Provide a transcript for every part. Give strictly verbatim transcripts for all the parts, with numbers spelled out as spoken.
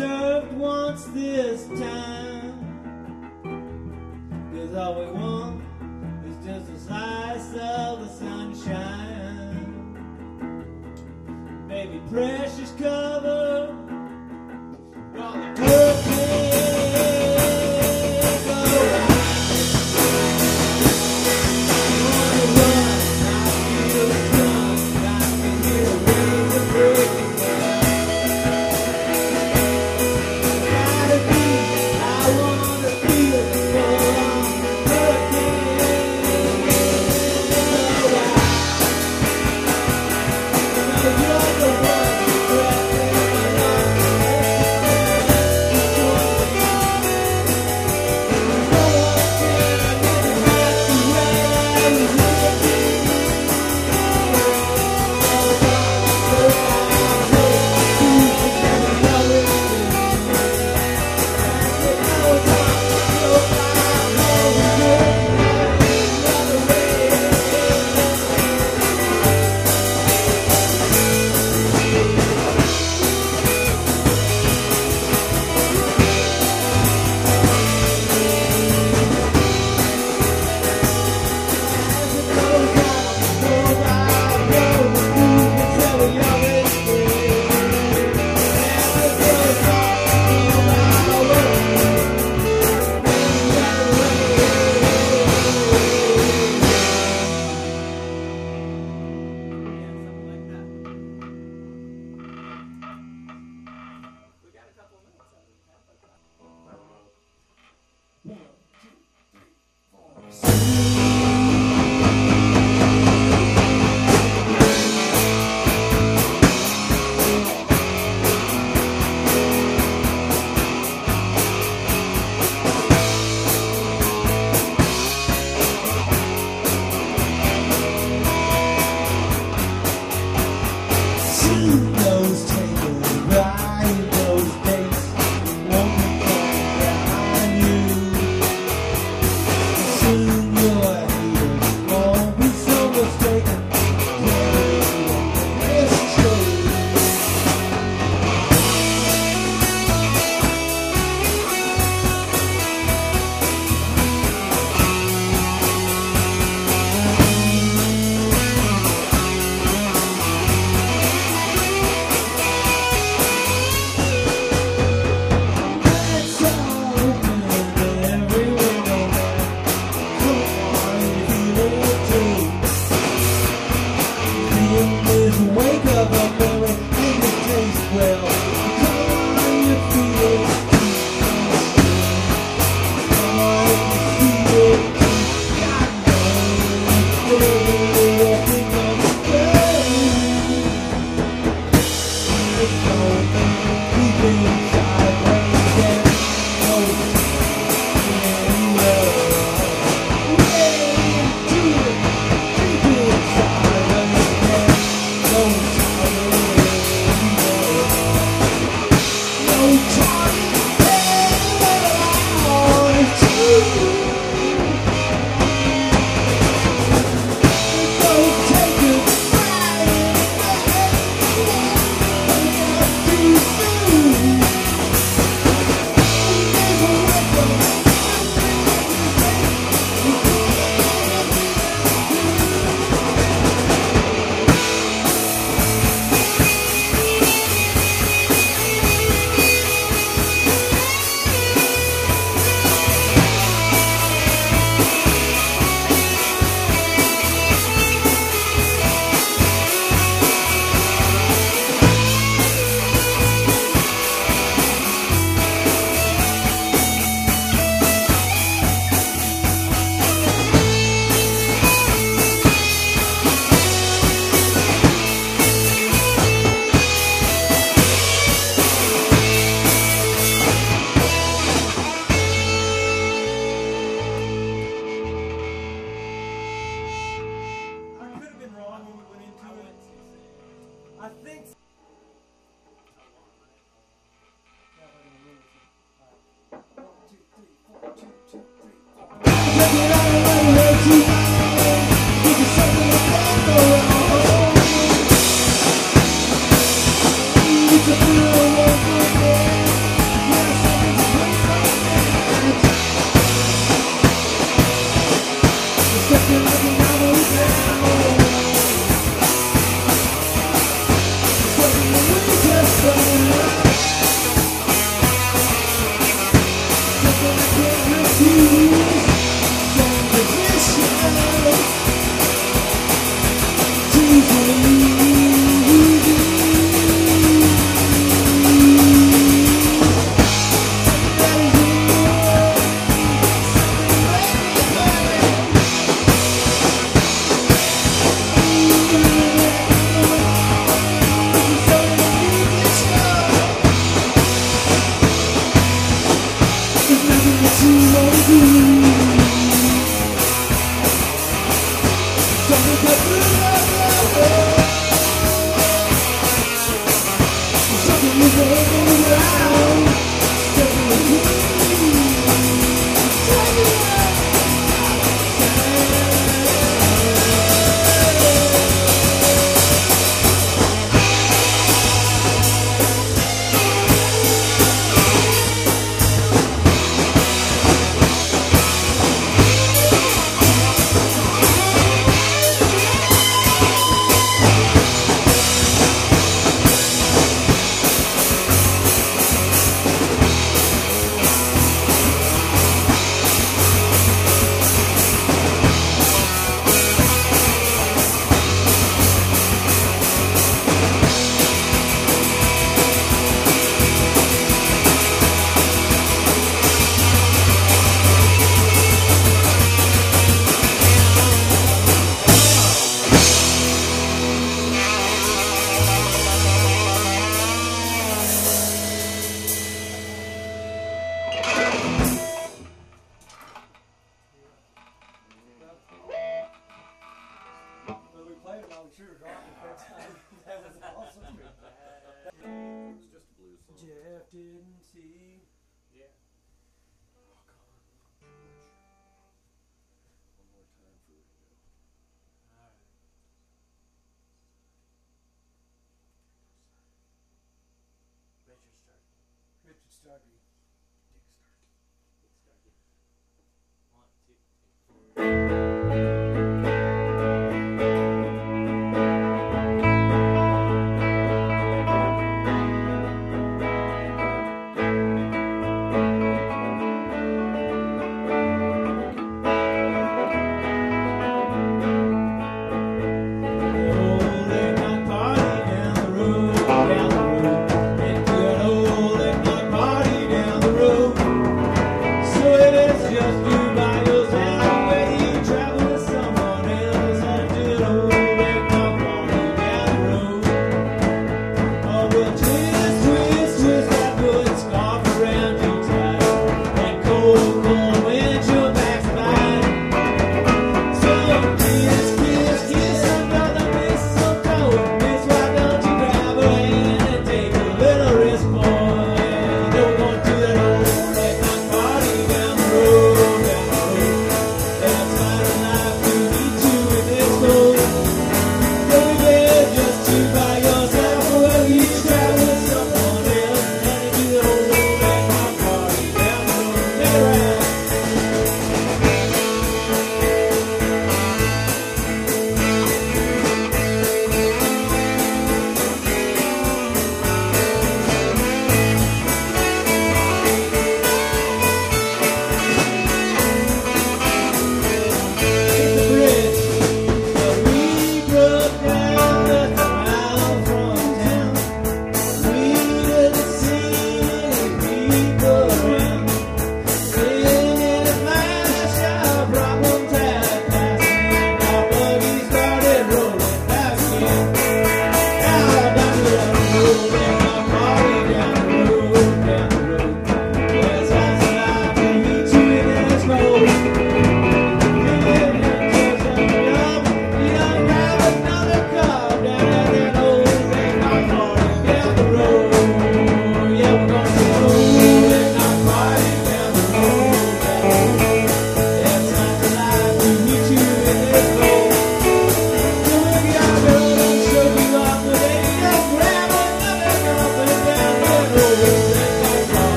served once this time, 'cause all we want is just a slice of the sunshine. Baby, precious cover brought the cookies. It's a beautiful world. Starkey. Dick Starkey. Dick Starkey. One, two, three, four. Look at that.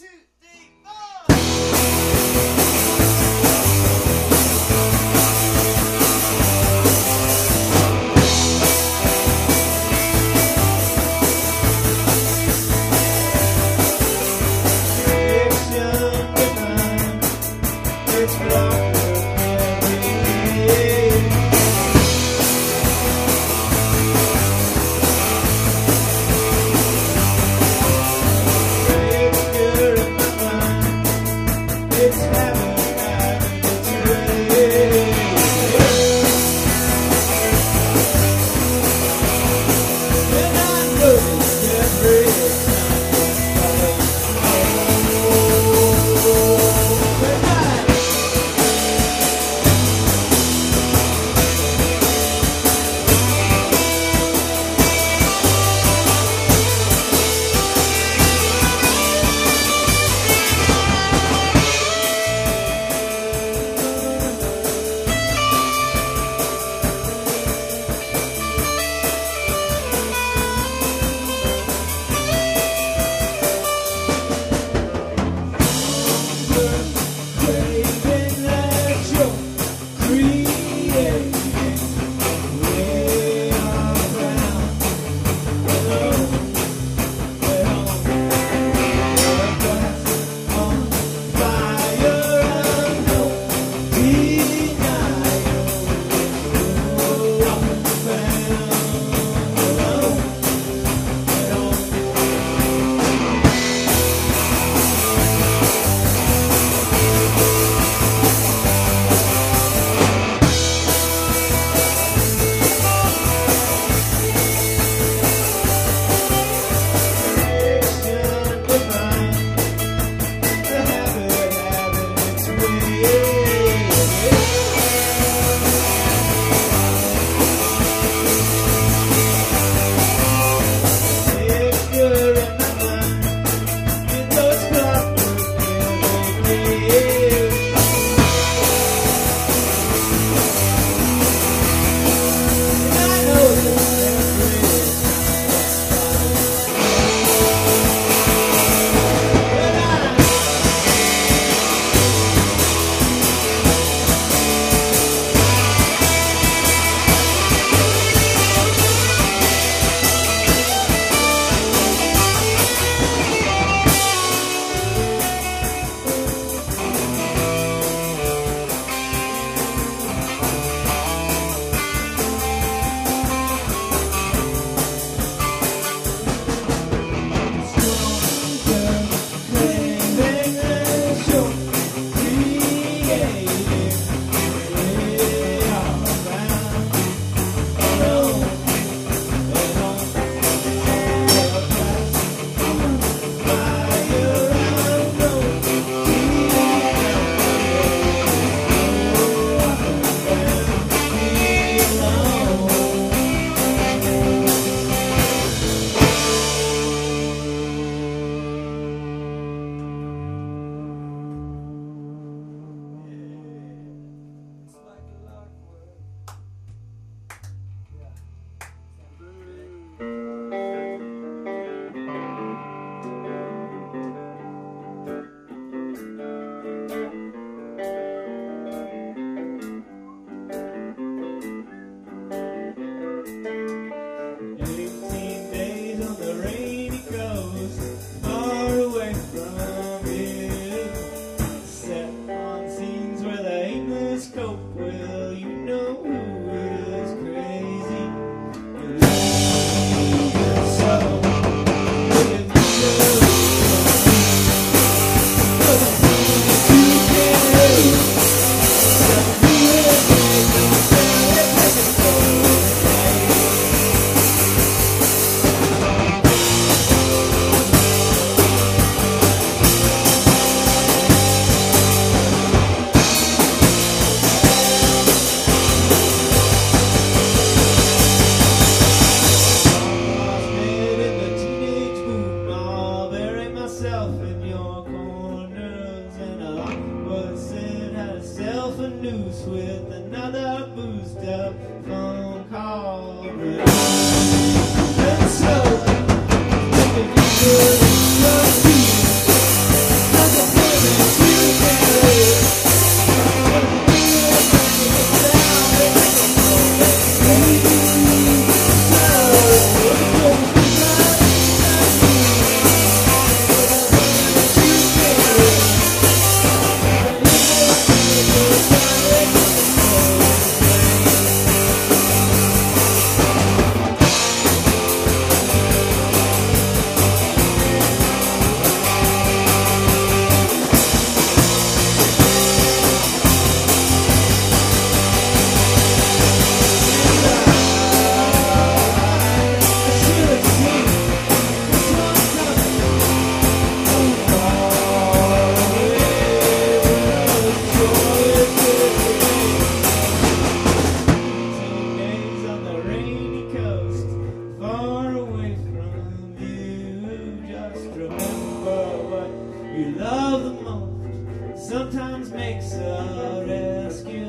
Let's go. you love the most sometimes makes a rescue.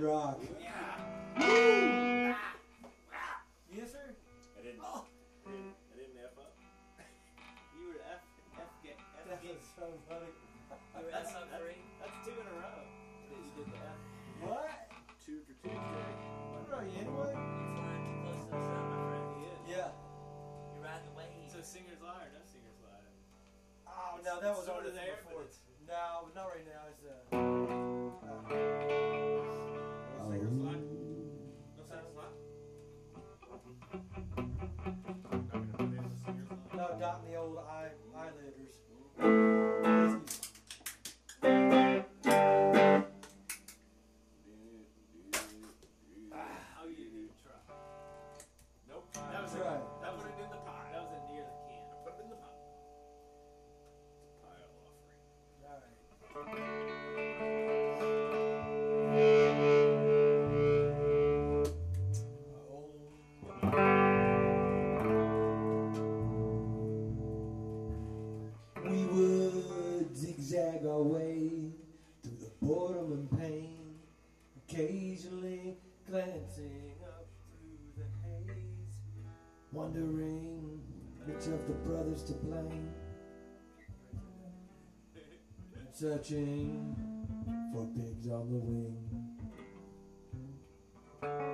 Rock. Yeah. Yes, sir? I didn't. Oh. I didn't, I didn't F up. You were F. F. F. F, F that's so funny. That's F, not three. That, that's two in a row. That you did the F. What? Two for two. What are you anyway? You're flying too close to the sun, my friend. He is. Yeah. You're riding the wave. So singer's lie or no singer's lie? Oh, it's, no, that was over there. Before. It's, no, not right now. It's uh. uh No, dotting the old eye eyeliners. Oh, you didn't try. Nope. That was right. That would have been the pie. That was a near the can. I put it in the pie. Pile offering. All right. Zag our way through the boredom and pain, occasionally glancing up through the haze, wondering which of the brothers to blame, searching for pigs on the wing. Thank you.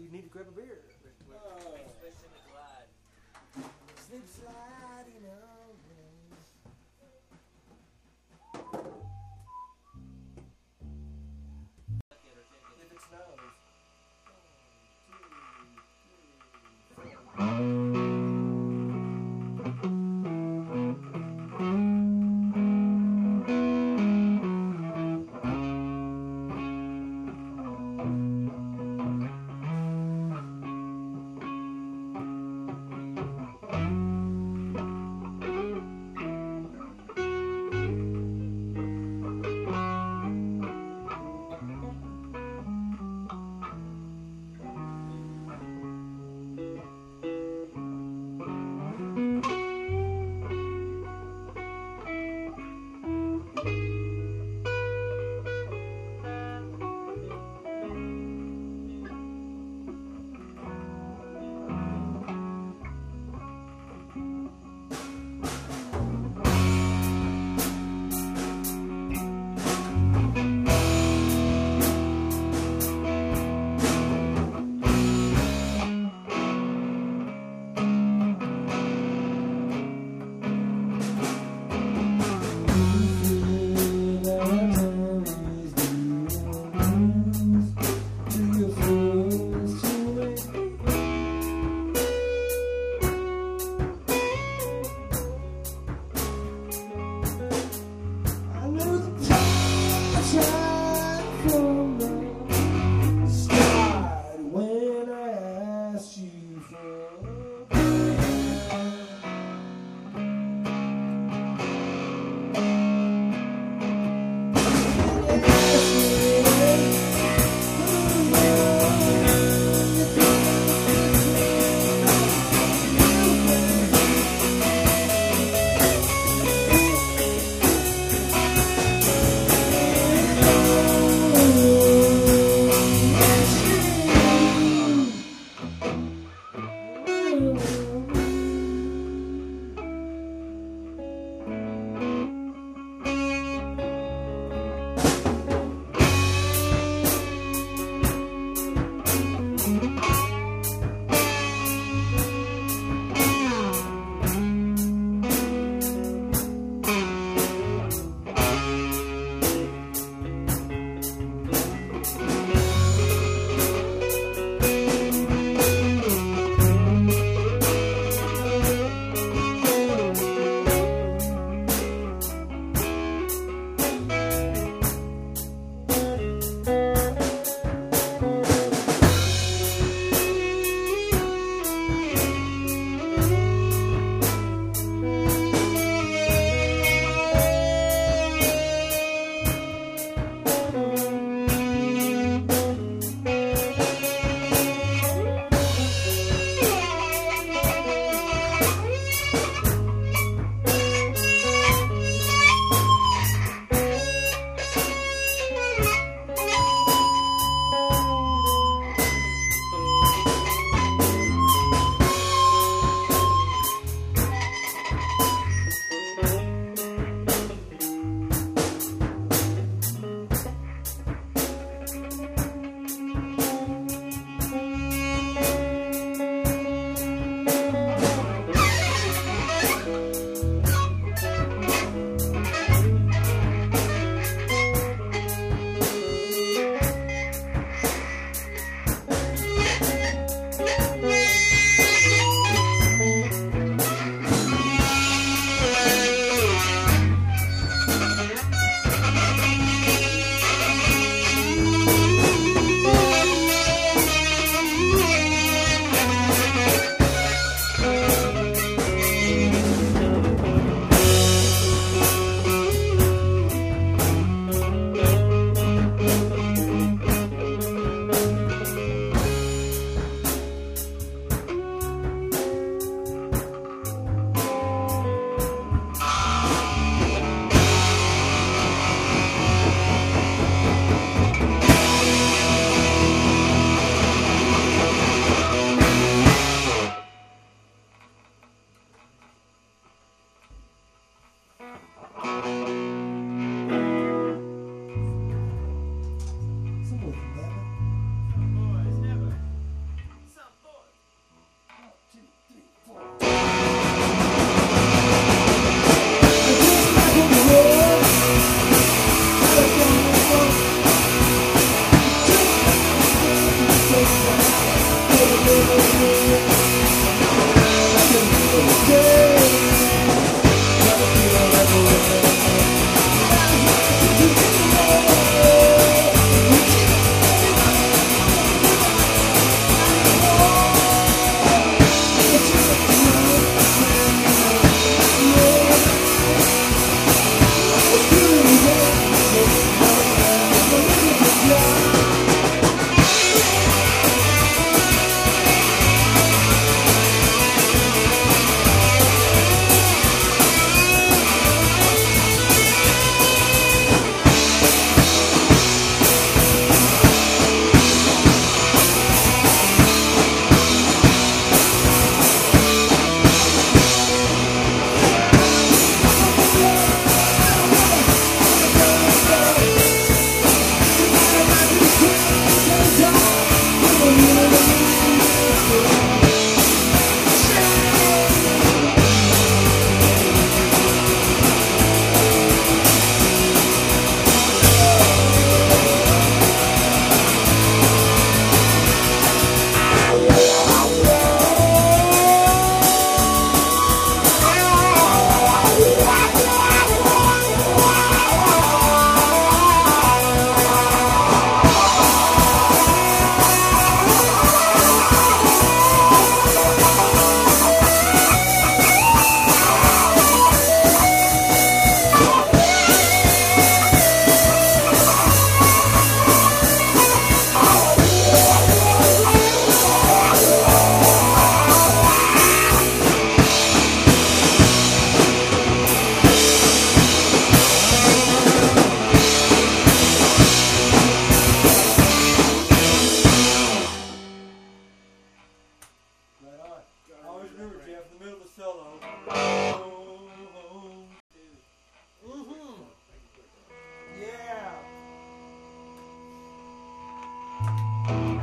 so you need to grab a beer. Oh. Especially the glide. Slip sliding on me. If it snows. Oh, Oh,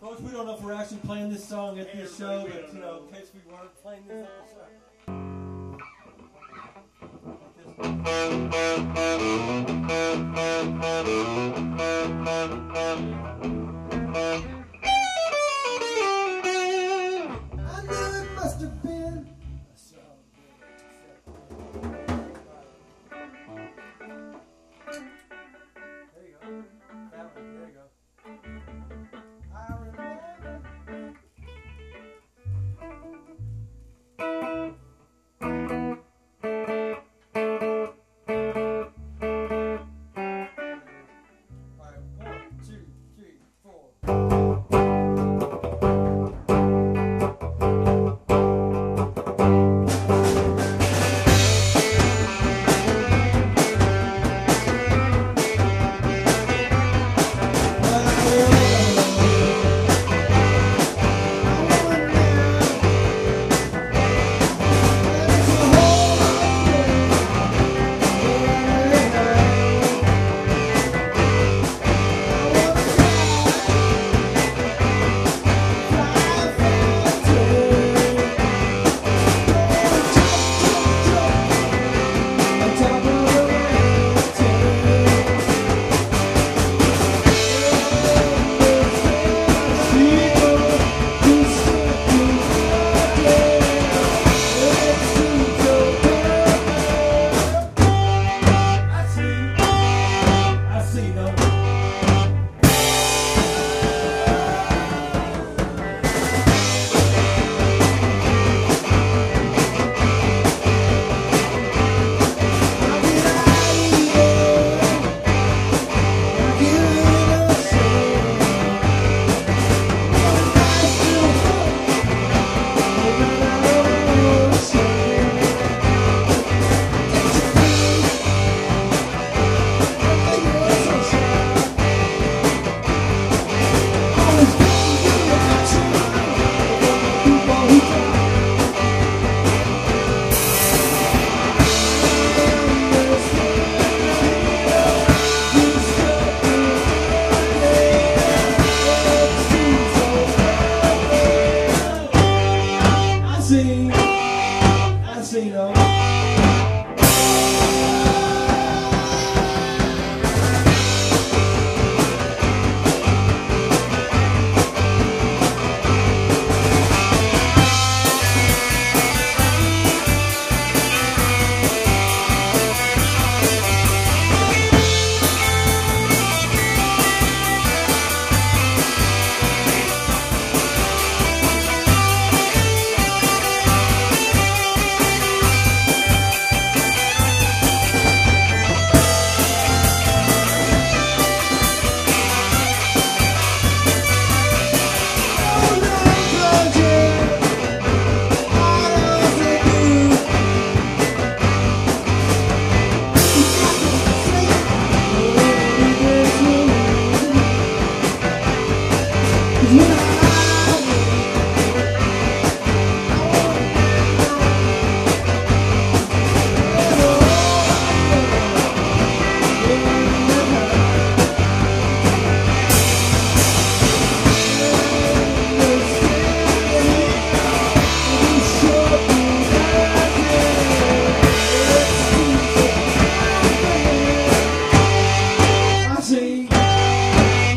Coach, we don't know if we're actually playing this song at this show, but you know, in case we weren't playing this on the show.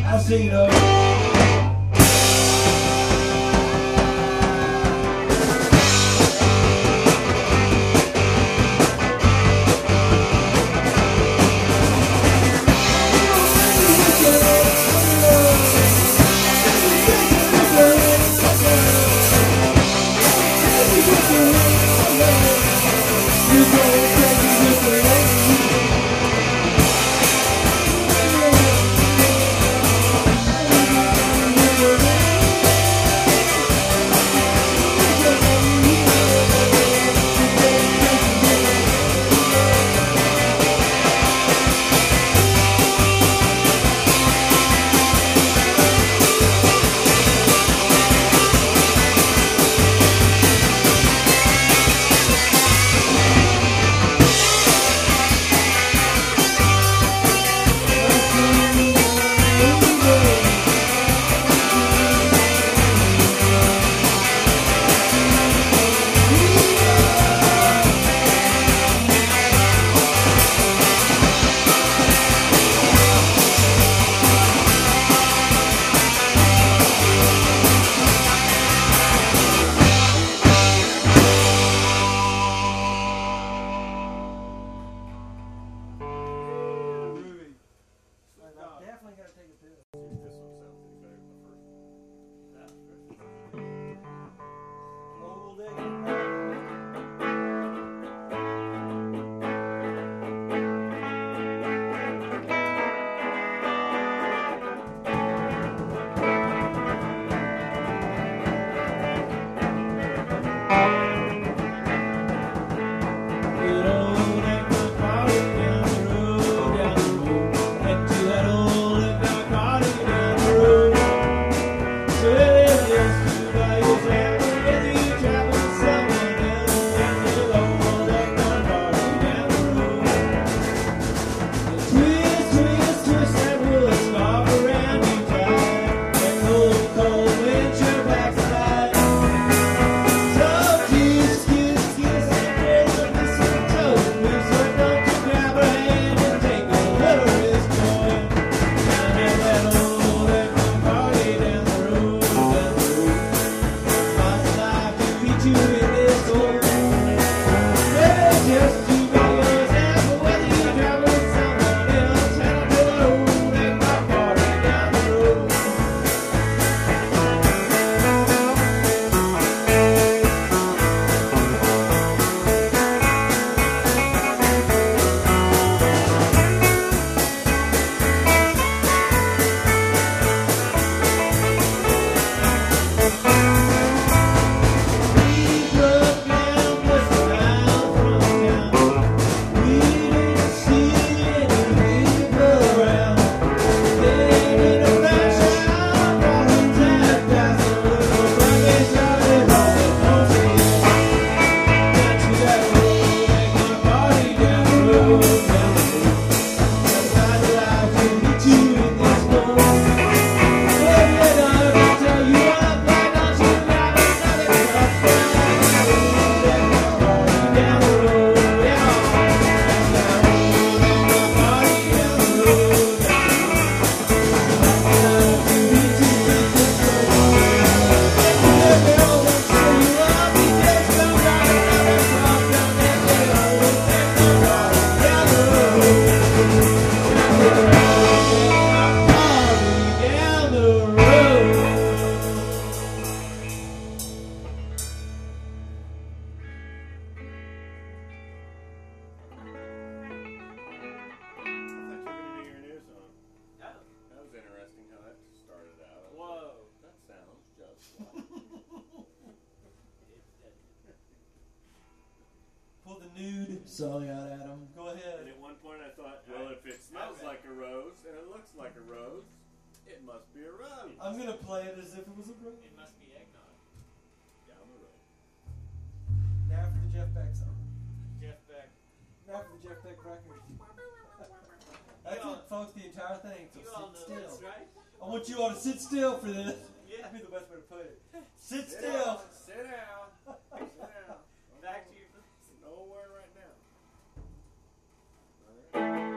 I see them. Selling out at him. Go ahead. And at one point I thought, well, if it smells like a rose and it looks like a rose, it must be a rose. I'm going to play it as if it was a rose. It must be eggnog. Down the road. Now for the Jeff Beck song. Jeff Beck. Now for the Jeff Beck record. That's it, folks, the entire thing. So you sit all know still. This, right? I want you all to sit still for this. Yeah. That'd be the best way to put it. Sit, sit still. Down. Sit down. Sit down. Back to your place. No word right now. All right.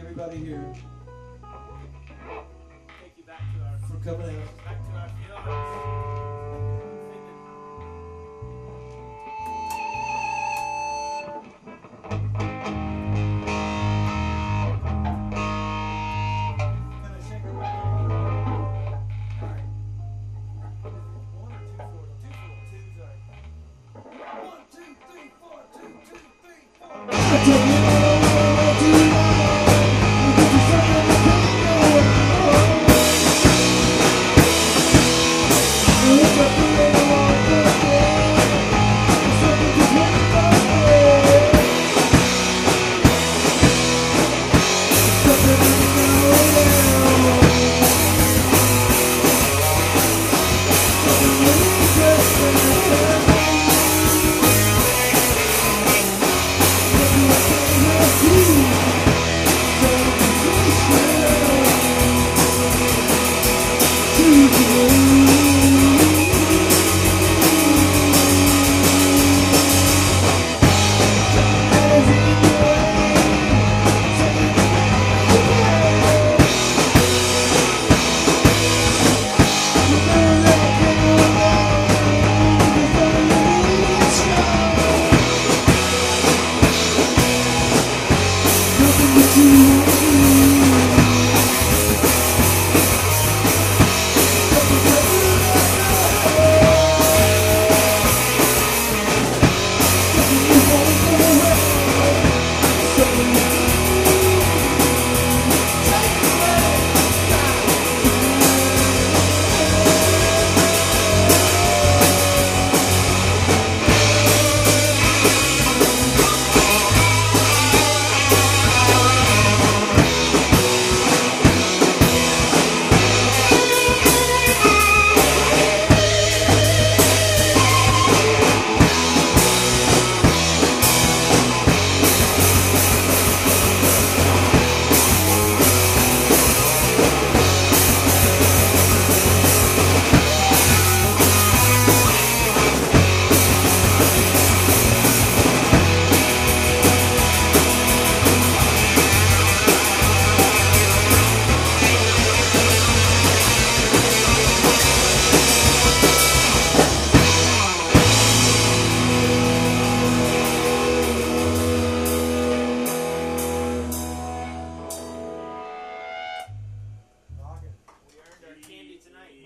Everybody here. Take you back to our for coming out. Back to our field. We'll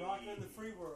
Rocking in the free world.